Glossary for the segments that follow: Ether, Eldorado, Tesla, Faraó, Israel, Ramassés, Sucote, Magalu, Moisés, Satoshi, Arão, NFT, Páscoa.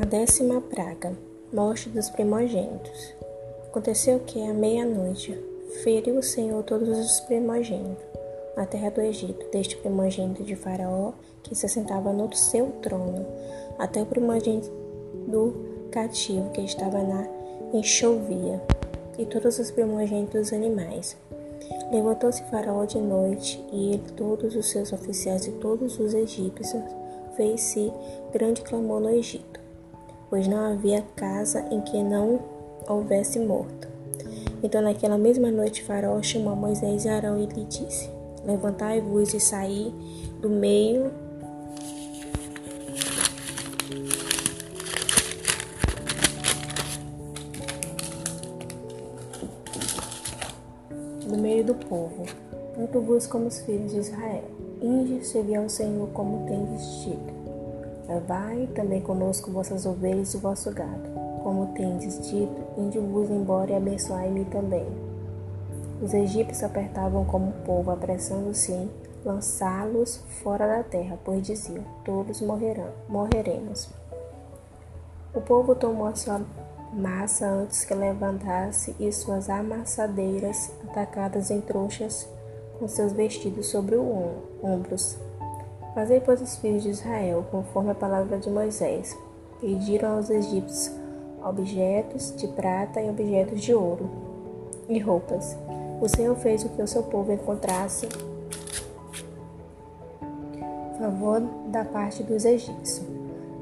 A 10ª praga, morte dos primogênitos. Aconteceu que, à meia-noite, feriu o Senhor todos os primogênitos na terra do Egito, desde o primogênito de Faraó, que se assentava no seu trono, até o primogênito do cativo, que estava na enxovia, e todos os primogênitos dos animais. Levantou-se Faraó de noite, e ele, todos os seus oficiais e todos os egípcios, fez-se grande clamor no Egito, pois não havia casa em que não houvesse morto. Então, naquela mesma noite, Faraó chamou Moisés e Arão e lhe disse: Levantai-vos e saí do meio do povo, tanto vós como os filhos de Israel, ide servir ao Senhor como tendes dito. Levai também conosco vossas ovelhas e o vosso gado, como tendes dito, ide-vos embora e abençoai-me também. Os egípcios apertavam como povo, apressando-se em lançá-los fora da terra, pois diziam: Todos morreremos. O povo tomou a sua massa antes que levantasse, e suas amassadeiras, atacadas em trouxas, com seus vestidos sobre os ombros. Fazei, pois, os filhos de Israel, conforme a palavra de Moisés. Pediram aos egípcios objetos de prata e objetos de ouro e roupas. O Senhor fez o que o seu povo encontrasse a favor da parte dos egípcios,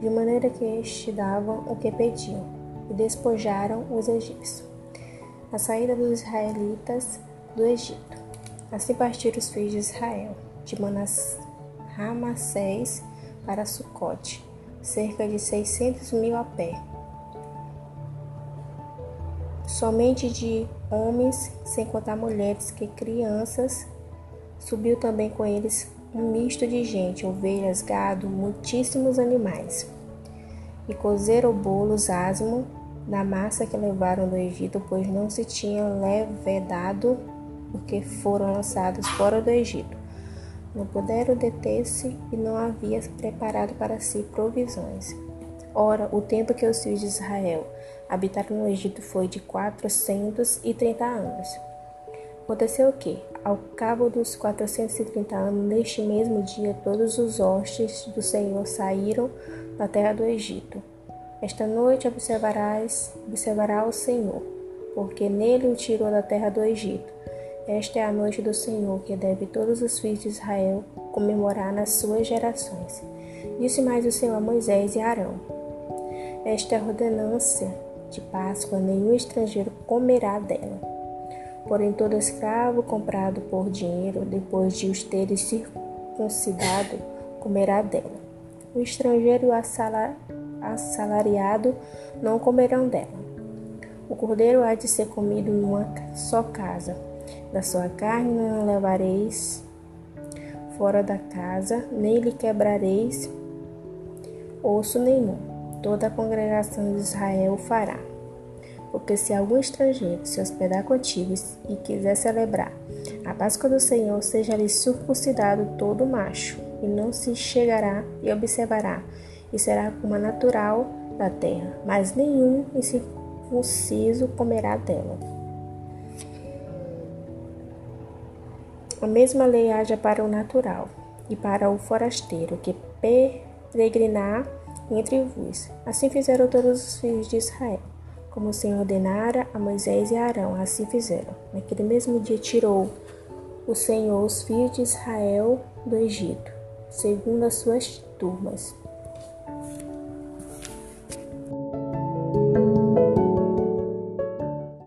de maneira que estes davam o que pediam. E despojaram os egípcios. A saída dos israelitas do Egito. Assim partiram os filhos de Israel, de Ramassés para Sucote, cerca de 600.000 a pé, somente de homens, sem contar mulheres e crianças. Subiu também com eles um misto de gente, ovelhas, gado, muitíssimos animais. E cozeram bolos asmo da massa que levaram do Egito, pois não se tinham levedado, porque foram lançados fora do Egito. Não puderam deter-se e não havia preparado para si provisões. Ora, o tempo que os filhos de Israel habitaram no Egito foi de 430 anos. Aconteceu que, ao cabo dos 430 anos, neste mesmo dia, todos os hostes do Senhor saíram da terra do Egito. Esta noite observará o Senhor, porque nele o tirou da terra do Egito. Esta é a noite do Senhor, que deve todos os filhos de Israel comemorar nas suas gerações. Disse mais o Senhor a Moisés e Arão: Esta é a ordenança de Páscoa, nenhum estrangeiro comerá dela. Porém, todo escravo comprado por dinheiro, depois de os terem circuncidado, comerá dela. O estrangeiro e o assalariado não comerão dela. O cordeiro há de ser comido numa só casa. Da sua carne não levareis fora da casa, nem lhe quebrareis osso nenhum. Toda a congregação de Israel o fará. Porque se algum estrangeiro se hospedar contigo e quiser celebrar a Páscoa do Senhor, seja-lhe circuncidado todo macho, e não se chegará e observará, e será uma natural da terra, mas nenhum incircunciso comerá dela. A mesma lei haja para o natural e para o forasteiro que peregrinar entre vós. Assim fizeram todos os filhos de Israel, como o Senhor ordenara a Moisés e a Arão, assim fizeram. Naquele mesmo dia tirou o Senhor os filhos de Israel do Egito, segundo as suas turmas.